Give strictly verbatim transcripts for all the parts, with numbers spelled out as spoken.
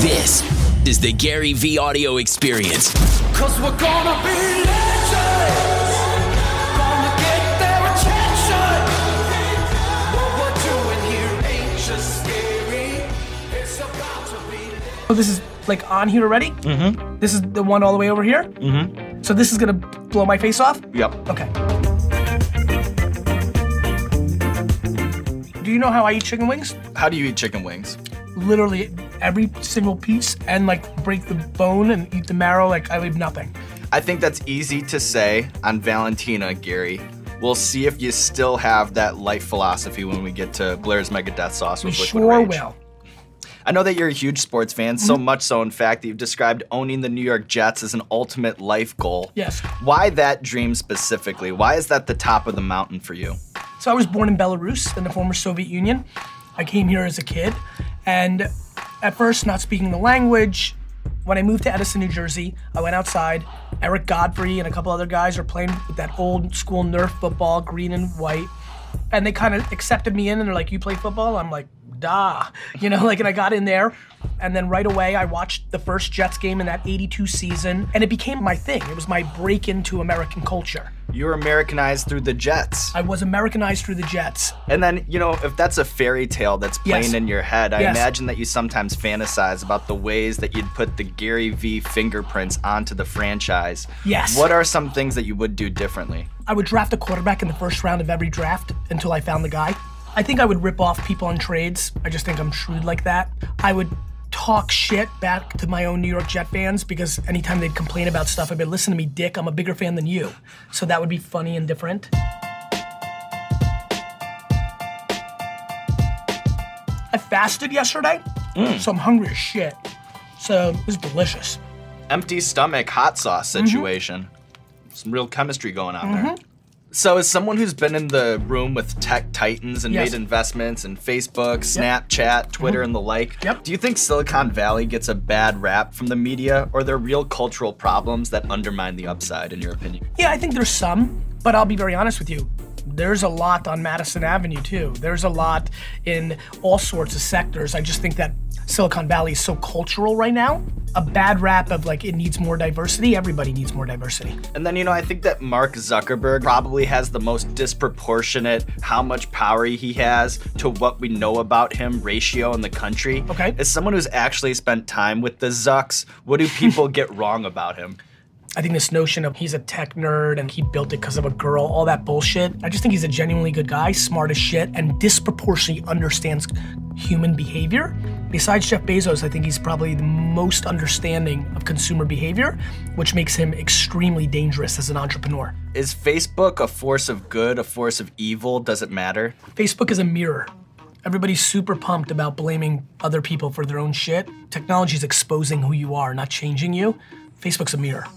This is the Gary Vee audio experience. 'Cause we're gonna be legends. Gonna get their attention. What we're doing here ain't just scary. It's about to be legends. Oh, this is like on here already? Mm-hmm. This is the one all the way over here? Mm-hmm. So this is gonna blow my face off? Yep. Okay. Do you know how I eat chicken wings? How do you eat chicken wings? Literally every single piece, and like break the bone and eat the marrow, like I leave nothing. I think that's easy to say on Valentina, Gary. We'll see if you still have that life philosophy when we get to Blair's Mega Death Sauce with we Liquid sure Rage. Will. I know that you're a huge sports fan, so much so, in fact, that you've described owning the New York Jets as an ultimate life goal. Yes. Why that dream specifically? Why is that the top of the mountain for you? So I was born in Belarus, in the former Soviet Union. I came here as a kid, and at first, not speaking the language. When I moved to Edison, New Jersey, I went outside. Eric Godfrey and a couple other guys were playing with that old school Nerf football, green and white. And they kind of accepted me in, and they're like, you play football? I'm like, duh. You know, like, and I got in there, and then right away, I watched the first Jets game in that eighty-two season, and it became my thing. It was my break into American culture. You were Americanized through the Jets. I was Americanized through the Jets. And then, you know, if that's a fairy tale that's playing yes. in your head, I yes. imagine that you sometimes fantasize about the ways that you'd put the Gary Vee fingerprints onto the franchise. Yes. What are some things that you would do differently? I would draft a quarterback in the first round of every draft until I found the guy. I think I would rip off people in trades. I just think I'm shrewd like that. I would talk shit back to my own New York Jet fans, because anytime they'd complain about stuff, I'd be, listen to me, dick, I'm a bigger fan than you. So that would be funny and different. I fasted yesterday, mm. so I'm hungry as shit. So it was delicious. Empty stomach, hot sauce situation. Mm-hmm. Some real chemistry going on mm-hmm. there. So as someone who's been in the room with tech titans and yes. made investments in Facebook, Snapchat, yep. Twitter, mm-hmm. and the like, yep. do you think Silicon Valley gets a bad rap from the media, or are there real cultural problems that undermine the upside, in your opinion? Yeah, I think there's some, but I'll be very honest with you. There's a lot on Madison Avenue, too. There's a lot in all sorts of sectors. I just think that Silicon Valley is so cultural right now. A bad rap of like, it needs more diversity. Everybody needs more diversity. And then, you know, I think that Mark Zuckerberg probably has the most disproportionate how much power he has to what we know about him ratio in the country. Okay. As someone who's actually spent time with the Zucks, what do people get wrong about him? I think this notion of he's a tech nerd and he built it because of a girl, all that bullshit. I just think he's a genuinely good guy, smart as shit, and disproportionately understands human behavior. Besides Jeff Bezos, I think he's probably the most understanding of consumer behavior, which makes him extremely dangerous as an entrepreneur. Is Facebook a force of good, a force of evil? Does it matter? Facebook is a mirror. Everybody's super pumped about blaming other people for their own shit. Technology's exposing who you are, not changing you. Facebook's a mirror.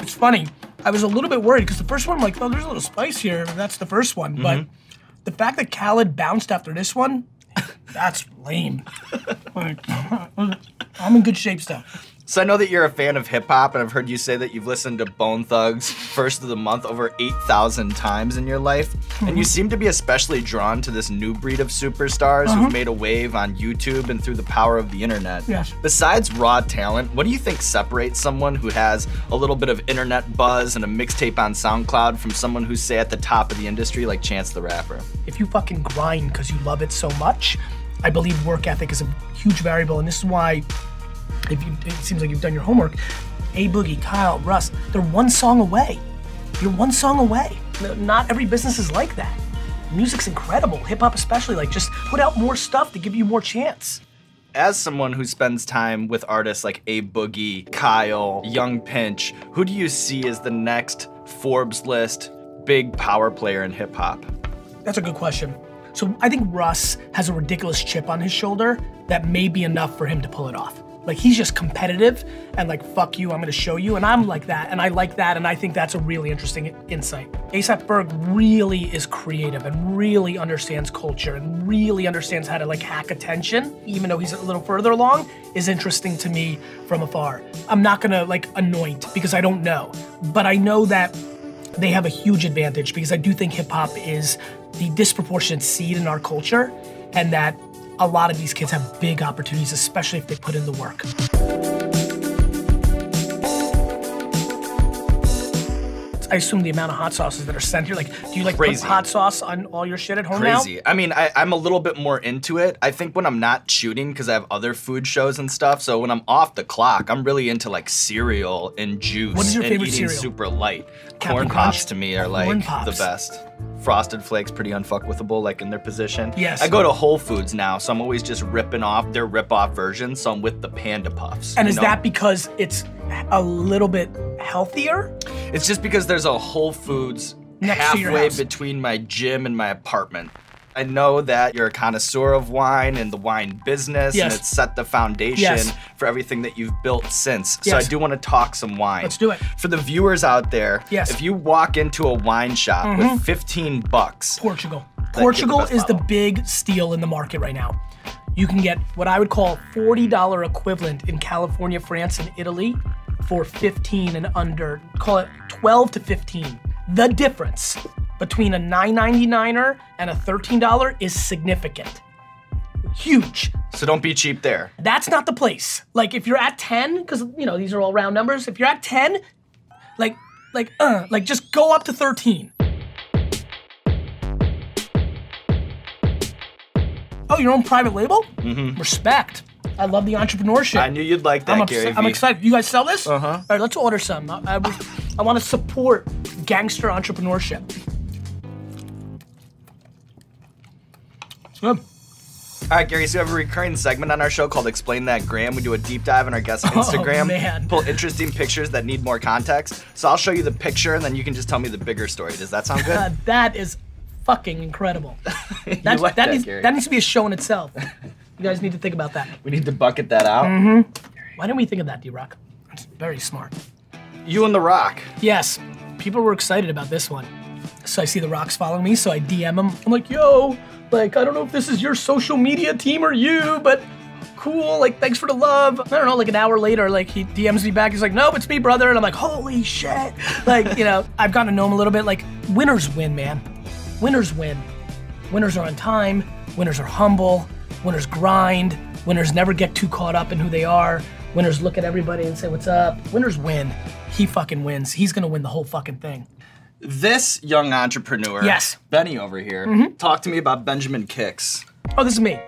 It's funny, I was a little bit worried because the first one, I'm like, oh, there's a little spice here. That's the first one. Mm-hmm. But the fact that Khaled bounced after this one, that's lame. Like, I'm in good shape still. So I know that you're a fan of hip hop, and I've heard you say that you've listened to Bone Thugs First of the Month over eight thousand times in your life. Mm-hmm. And you seem to be especially drawn to this new breed of superstars uh-huh. who've made a wave on YouTube and through the power of the internet. Yes. Besides raw talent, what do you think separates someone who has a little bit of internet buzz and a mixtape on SoundCloud from someone who's, say, at the top of the industry like Chance the Rapper? If you fucking grind because you love it so much, I believe work ethic is a huge variable, and this is why If you, it seems like you've done your homework. A Boogie, Kyle, Russ, they're one song away. You're one song away. Not every business is like that. Music's incredible, hip hop especially, like just put out more stuff to give you more chance. As someone who spends time with artists like A Boogie, Kyle, Young Pinch, who do you see as the next Forbes list big power player in hip hop? That's a good question. So I think Russ has a ridiculous chip on his shoulder that may be enough for him to pull it off. Like, he's just competitive and like, fuck you, I'm gonna show you. And I'm like that, and I like that, and I think that's a really interesting insight. A$AP Berg really is creative and really understands culture and really understands how to like hack attention, even though he's a little further along, is interesting to me from afar. I'm not gonna like anoint because I don't know, but I know that they have a huge advantage because I do think hip hop is the disproportionate seed in our culture, and that a lot of these kids have big opportunities, especially if they put in the work. I assume the amount of hot sauces that are sent here, like, do you like Crazy. put hot sauce on all your shit at home Crazy. now? Crazy. I mean, I, I'm a little bit more into it. I think when I'm not shooting, because I have other food shows and stuff, so when I'm off the clock, I'm really into like cereal and juice. What is your and favorite eating cereal? Super light. Captain Corn Crunch? Pops to me are like the best. Frosted Flakes, pretty unfuckwithable, like in their position. Yes. I go to Whole Foods now, so I'm always just ripping off their rip-off versions, so I'm with the Panda Puffs. And is know? that because it's a little bit healthier? It's just because there's a Whole Foods Next halfway between my gym and my apartment. I know that you're a connoisseur of wine and the wine business, yes. and it's set the foundation yes. for everything that you've built since. Yes. So I do want to talk some wine. Let's do it. For the viewers out there, yes. if you walk into a wine shop mm-hmm. with fifteen bucks. Portugal. Portugal the is model. the big steal in the market right now. You can get what I would call forty dollar equivalent in California, France, and Italy for fifteen and under, call it twelve to fifteen. The difference between a nine ninety-niner and a thirteen dollar is significant. Huge. So don't be cheap there. That's not the place. Like if you're at ten, because you know these are all round numbers, if you're at ten, like like uh, like just go up to thirteen. Oh, your own private label? Mm-hmm. Respect. I love the entrepreneurship. I knew you'd like that, I'm Gary Vee. I'm excited. You guys sell this? Uh-huh. All right, let's order some. I, I, I want to support gangster entrepreneurship. Good. All right, Gary, so we have a recurring segment on our show called Explain That Gram. We do a deep dive on our guest's Instagram. Oh, man. Pull interesting pictures that need more context. So I'll show you the picture, and then you can just tell me the bigger story. Does that sound good? That is fucking incredible. That's, like that, that, needs, Gary. that needs to be a show in itself. You guys need to think about that. We need to bucket that out. Mm-hmm. Why didn't we think of that, D-Rock? That's very smart. You and The Rock. Yes. People were excited about this one. So I see The Rock's following me, so I D M him. I'm like, yo, like, I don't know if this is your social media team or you, but cool, like, thanks for the love. I don't know, like an hour later, like, he D Ms me back. He's like, nope, it's me, brother. And I'm like, holy shit. Like, you know, I've gotten to know him a little bit. Like, winners win, man. Winners win. Winners are on time. Winners are humble. Winners grind. Winners never get too caught up in who they are. Winners look at everybody and say, what's up? Winners win. He fucking wins. He's gonna win the whole fucking thing. This young entrepreneur, yes. Benny over here, mm-hmm. talk to me about Benjamin Kicks. Oh, this is me.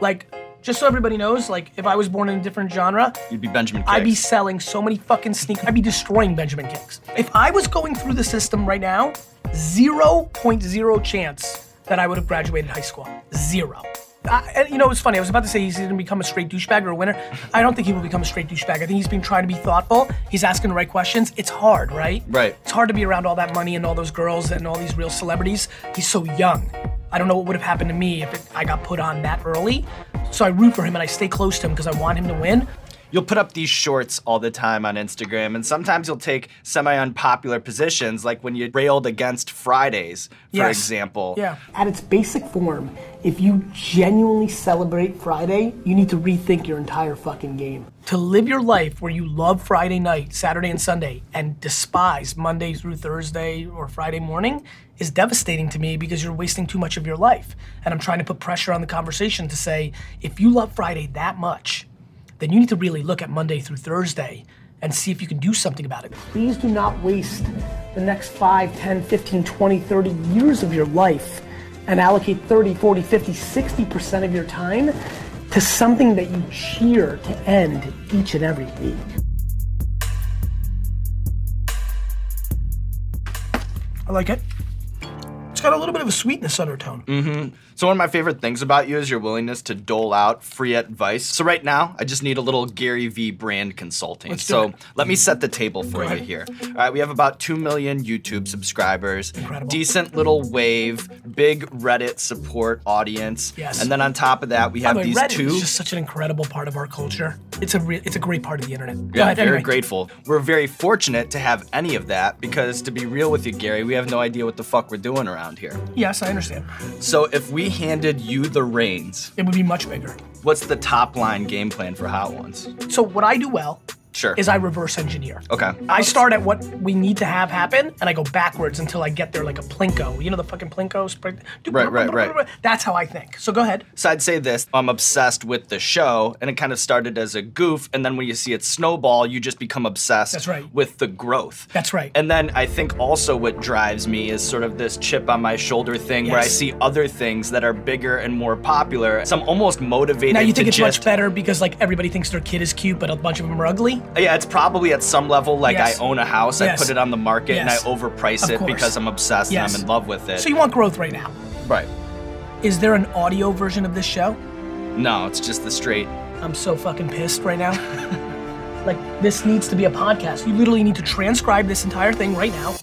Like, just so everybody knows, like, if I was born in a different genre, you'd be Benjamin Kicks. I'd be selling so many fucking sneakers. I'd be destroying Benjamin Kicks. If I was going through the system right now, zero point zero chance that I would have graduated high school. Zero. I, you know, it's funny, I was about to say he's gonna become a straight douchebag or a winner. I don't think he will become a straight douchebag. I think he's been trying to be thoughtful. He's asking the right questions. It's hard, right? Right. It's hard to be around all that money and all those girls and all these real celebrities. He's so young. I don't know what would have happened to me if it, I got put on that early. So I root for him and I stay close to him because I want him to win. You'll put up these shorts all the time on Instagram, and sometimes you'll take semi-unpopular positions, like when you railed against Fridays, for yes. example. Yeah. At its basic form, if you genuinely celebrate Friday, you need to rethink your entire fucking game. To live your life where you love Friday night, Saturday and Sunday, and despise Monday through Thursday or Friday morning is devastating to me because you're wasting too much of your life. And I'm trying to put pressure on the conversation to say, if you love Friday that much, then you need to really look at Monday through Thursday and see if you can do something about it. Please do not waste the next five, ten, fifteen, twenty, thirty years of your life and allocate thirty, forty, fifty, sixty percent of your time to something that you cheer to end each and every week. I like it. Got a little bit of a sweetness undertone. Mm-hmm. So one of my favorite things about you is your willingness to dole out free advice. So right now, I just need a little Gary Vee brand consulting. So it. let me set the table for you here. All right, we have about two million YouTube subscribers, Incredible. decent little wave, big Reddit support audience. Yes. And then on top of that, we By have the way, these Reddit two. Reddit is just such an incredible part of our culture. It's a re- it's a great part of the internet. Yeah, ahead, very anyway. grateful. We're very fortunate to have any of that because to be real with you, Gary, we have no idea what the fuck we're doing around here. Yes, I understand. So if we handed you the reins, it would be much bigger. What's the top line game plan for Hot Ones? So what I do well Sure. Is I reverse engineer. Okay. I start at what we need to have happen, and I go backwards until I get there like a Plinko. You know the fucking Plinko? Spring? Right, right, right. That's how I think. So go ahead. So I'd say this. I'm obsessed with the show, and it kind of started as a goof, and then when you see it snowball, you just become obsessed That's right. with the growth. That's right. And then I think also what drives me is sort of this chip on my shoulder thing yes. where I see other things that are bigger and more popular. So I'm almost motivated to just- Now you think it's much better because like everybody thinks their kid is cute, but a bunch of them are ugly? Yeah, it's probably at some level like yes. I own a house, yes. I put it on the market, yes. and I overprice it because I'm obsessed yes. and I'm in love with it. So you want growth right now? Right. Is there an audio version of this show? No, it's just the straight. I'm so fucking pissed right now. Like, this needs to be a podcast. You literally need to transcribe this entire thing right now.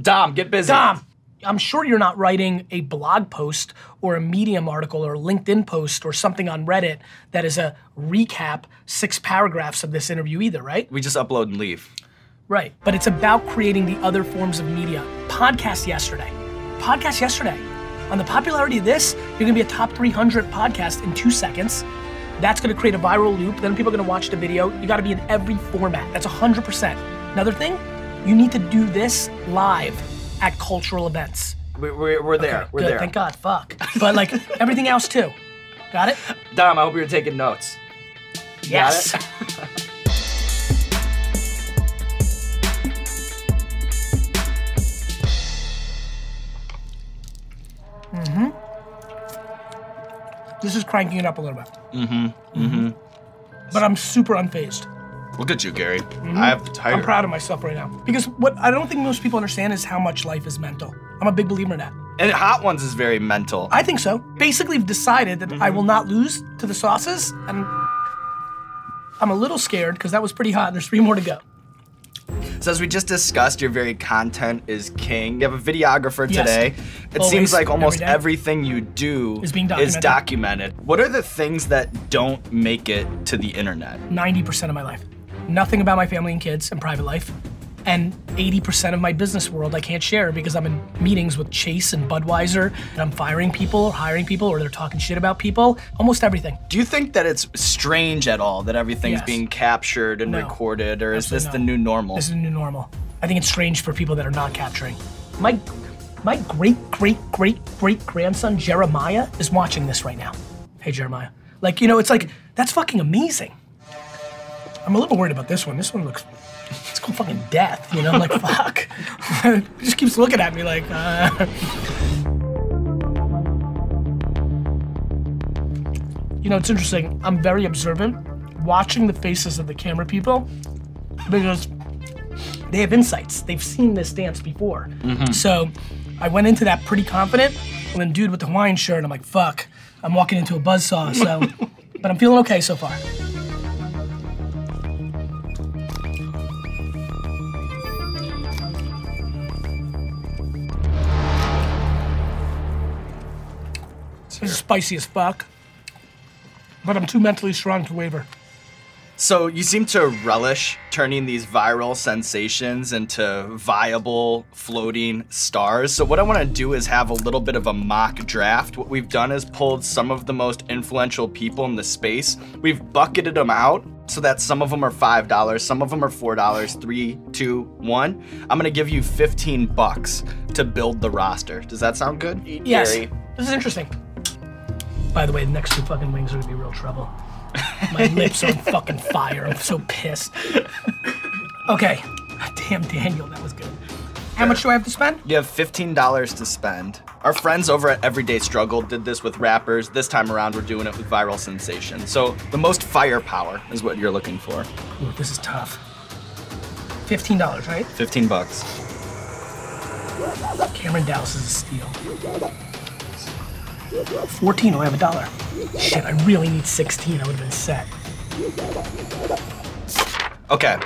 Dom, get busy. Dom, I'm sure you're not writing a blog post or a Medium article or a LinkedIn post or something on Reddit that is a recap, six paragraphs of this interview either, right? We just upload and leave. Right, but it's about creating the other forms of media. Podcast yesterday, podcast yesterday. On the popularity of this, you're gonna be a top three hundred podcast in two seconds. That's gonna create a viral loop, then people are gonna watch the video. You gotta be in every format, that's one hundred percent. Another thing, you need to do this live at cultural events. We're, we're, we're there, okay, we're good, there. Thank God, fuck. But like, everything else too. Got it? Dom, I hope you're taking notes. Yes. Got it? This is cranking it up a little bit. Mm-hmm, mm-hmm. But I'm super unfazed. Look at you, Gary. Mm-hmm. I have the tiger. I'm proud of myself right now. Because what I don't think most people understand is how much life is mental. I'm a big believer in that. And Hot Ones is very mental. I think so. Basically, I've decided that mm-hmm. I will not lose to the sauces, and I'm a little scared because that was pretty hot and there's three more to go. So as we just discussed, your very content is king. You have a videographer yes. today. It Always, seems like almost every everything you do is, being documented. is documented. What are the things that don't make it to the internet? ninety percent of my life. Nothing about my family and kids and private life. And eighty percent of my business world I can't share because I'm in meetings with Chase and Budweiser and I'm firing people or hiring people or they're talking shit about people, almost everything. Do you think that it's strange at all that everything's yes. being captured and no. recorded or Absolutely is this no. the new normal? This is the new normal. I think it's strange for people that are not capturing. My my great, great, great, great grandson, Jeremiah, is watching this right now. Hey, Jeremiah. Like, you know, it's like, that's fucking amazing. I'm a little worried about this one. This one looks, it's called fucking death, you know? I'm like, fuck. It just keeps looking at me like, uh. You know, it's interesting. I'm very observant watching the faces of the camera people because they have insights. They've seen this dance before. Mm-hmm. So I went into that pretty confident, and then dude with the Hawaiian shirt, I'm like, fuck, I'm walking into a buzzsaw, so. But I'm feeling okay so far. It's spicy as fuck, but I'm too mentally strong to waver. So you seem to relish turning these viral sensations into viable floating stars. So what I want to do is have a little bit of a mock draft. What we've done is pulled some of the most influential people in the space. We've bucketed them out so that some of them are five dollars, some of them are four dollars, three, two, one. I'm going to give you fifteen bucks to build the roster. Does that sound good? Yes, Gary. This is interesting. By the way, the next two fucking wings are gonna be real trouble. My lips are on fucking fire. I'm so pissed. Okay. Damn, Daniel, that was good. How much do I have to spend? You have fifteen dollars to spend. Our friends over at Everyday Struggle did this with rappers. This time around, we're doing it with viral sensation. So the most firepower is what you're looking for. Ooh, this is tough. fifteen dollars, right? fifteen bucks. Cameron Dallas is a steal. fourteen, oh, I have a dollar. Shit, I really need sixteen, I would've been set. Okay.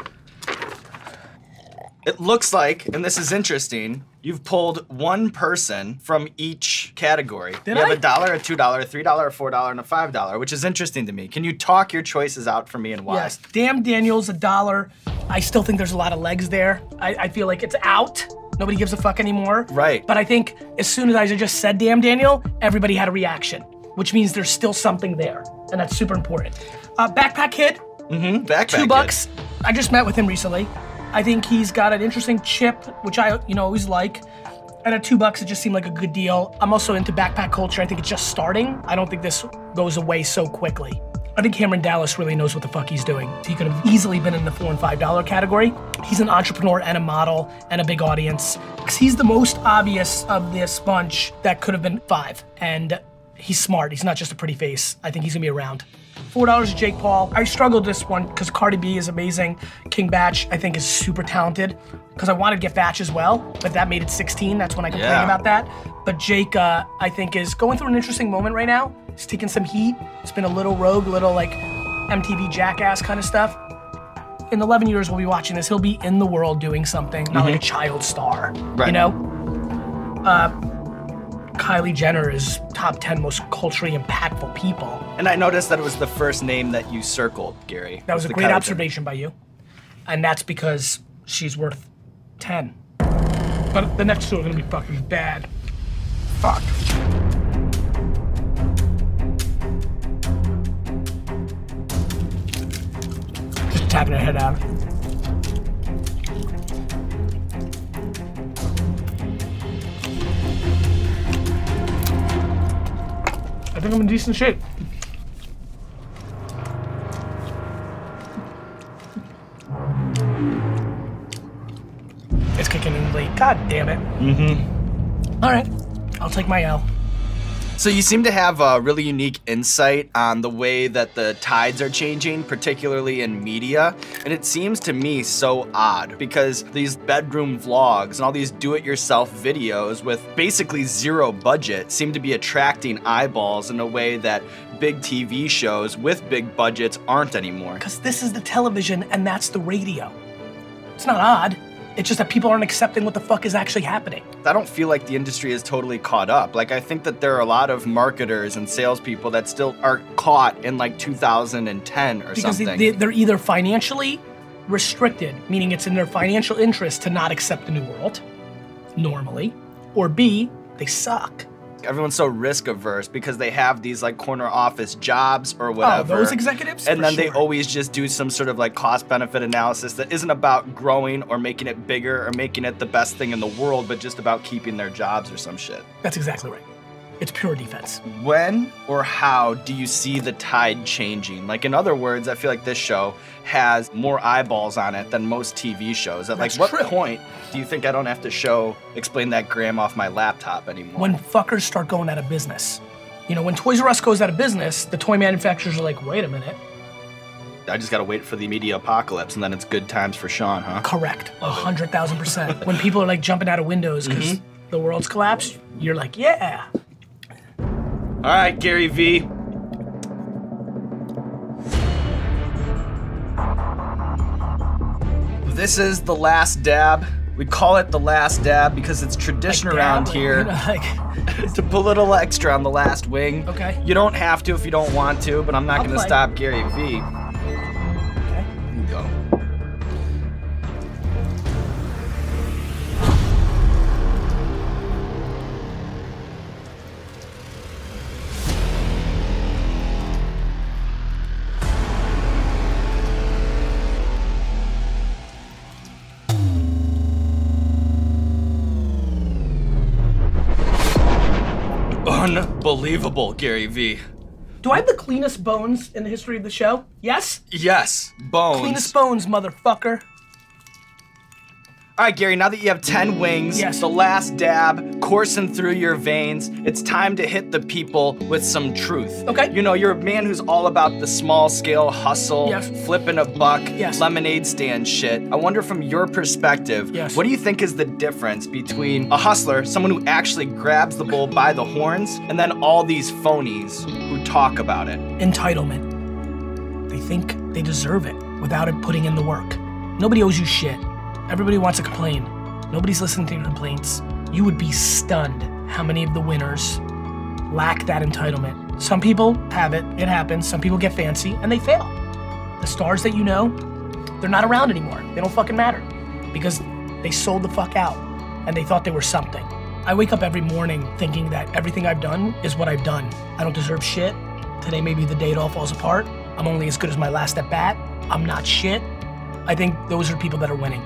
It looks like, and this is interesting, you've pulled one person from each category. Did you I? have a dollar, a two dollar, a three dollar, a four dollar, and a five dollar, which is interesting to me. Can you talk your choices out for me and why? Yes, Damn Daniel's a dollar. I still think there's a lot of legs there. I, I feel like it's out. Nobody gives a fuck anymore. Right. But I think as soon as I just said Damn Daniel, everybody had a reaction, which means there's still something there. And that's super important. Uh, Backpack Kid, Mm-hmm. Backpack Two Bucks. Kid. I just met with him recently. I think he's got an interesting chip, which I you know always like. And at two bucks, it just seemed like a good deal. I'm also into backpack culture. I think it's just starting. I don't think this goes away so quickly. I think Cameron Dallas really knows what the fuck he's doing. He could have easily been in the four and five dollar category. He's an entrepreneur and a model and a big audience. Because he's the most obvious of this bunch that could have been five. And he's smart. He's not just a pretty face. I think he's gonna be around. Four dollars to Jake Paul. I struggled this one because Cardi B is amazing. King Batch, I think, is super talented. Because I wanted to get Batch as well, but that made it sixteen. That's when I complained yeah. about that. But Jake, uh, I think, is going through an interesting moment right now. He's taking some heat. It's been a little rogue, little like M T V Jackass kind of stuff. In eleven years, we'll be watching this. He'll be in the world doing something, not mm-hmm. like a child star, right. you know? Uh, Kylie Jenner is top ten most culturally impactful people. And I noticed that it was the first name that you circled, Gary. That was, was a great Kylie observation Jenner. by you. And that's because she's worth ten. But the next two are gonna be fucking bad. Fuck. Tapping her head out. I think I'm in decent shape. It's kicking in late. God damn it. Mm-hmm. All right, I'll take my L. So you seem to have a really unique insight on the way that the tides are changing, particularly in media. And it seems to me so odd because these bedroom vlogs and all these do-it-yourself videos with basically zero budget seem to be attracting eyeballs in a way that big T V shows with big budgets aren't anymore. Because this is the television and that's the radio. It's not odd. It's just that people aren't accepting what the fuck is actually happening. I don't feel like the industry is totally caught up. Like, I think that there are a lot of marketers and salespeople that still are caught in like two thousand ten or because something. Because they, they're either financially restricted, meaning it's in their financial interest to not accept the new world, normally, or B, they suck. Everyone's so risk averse because they have these like corner office jobs or whatever. Oh, those executives? And then sure. they always just do some sort of like cost benefit analysis that isn't about growing or making it bigger or making it the best thing in the world, but just about keeping their jobs or some shit. That's exactly right. It's pure defense. When or how do you see the tide changing? Like, in other words, I feel like this show has more eyeballs on it than most T V shows. At That's like true. What point do you think I don't have to show explain that gram off my laptop anymore? When fuckers start going out of business. You know, when Toys R Us goes out of business, the toy manufacturers are like, wait a minute. I just gotta wait for the media apocalypse and then it's good times for Sean, huh? Correct, one hundred thousand percent. When people are like jumping out of windows because mm-hmm. the world's collapsed, you're like, yeah. All right, Gary Vee. This is the last dab. We call it the last dab because it's tradition like around here like, to put a little extra on the last wing. Okay. You don't have to if you don't want to, but I'm not going to stop Gary Vee. Okay. You go. Unbelievable, Gary Vee. Do I have the cleanest bones in the history of the show? Yes? Yes, bones. Cleanest bones, motherfucker. All right, Gary, now that you have ten wings, yes. the last dab coursing through your veins, it's time to hit the people with some truth. Okay. You know, you're a man who's all about the small scale hustle, yes. flipping a buck, yes. lemonade stand shit. I wonder from your perspective, yes. what do you think is the difference between a hustler, someone who actually grabs the bull by the horns, and then all these phonies who talk about it? Entitlement. They think they deserve it without it putting in the work. Nobody owes you shit. Everybody wants to complain. Nobody's listening to your complaints. You would be stunned how many of the winners lack that entitlement. Some people have it, it happens. Some people get fancy and they fail. The stars that you know, they're not around anymore. They don't fucking matter because they sold the fuck out and they thought they were something. I wake up every morning thinking that everything I've done is what I've done. I don't deserve shit. Today may be the day it all falls apart. I'm only as good as my last at bat. I'm not shit. I think those are people that are winning.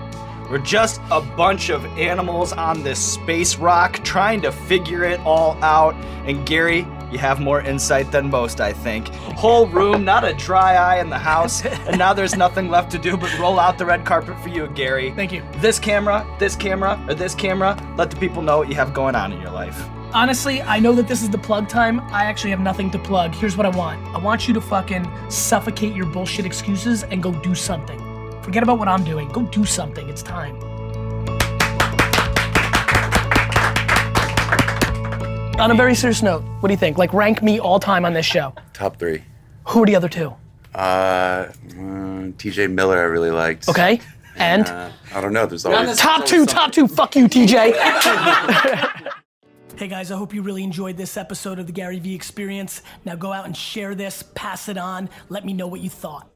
We're just a bunch of animals on this space rock trying to figure it all out. And Gary, you have more insight than most, I think. Whole room, not a dry eye in the house, and now there's nothing left to do but roll out the red carpet for you, Gary. Thank you. This camera, this camera, or this camera, let the people know what you have going on in your life. Honestly, I know that this is the plug time. I actually have nothing to plug. Here's what I want. I want you to fucking suffocate your bullshit excuses and go do something. Forget about what I'm doing. Go do something. It's time. On a very serious note, what do you think? Like, rank me all time on this show. Top three. Who are the other two? Uh, mm, T J Miller I really liked. Okay, and? and uh, I don't know, there's always- Top two, top two, fuck you, T J. Hey guys, I hope you really enjoyed this episode of the Gary Vee Experience. Now go out and share this, pass it on, let me know what you thought.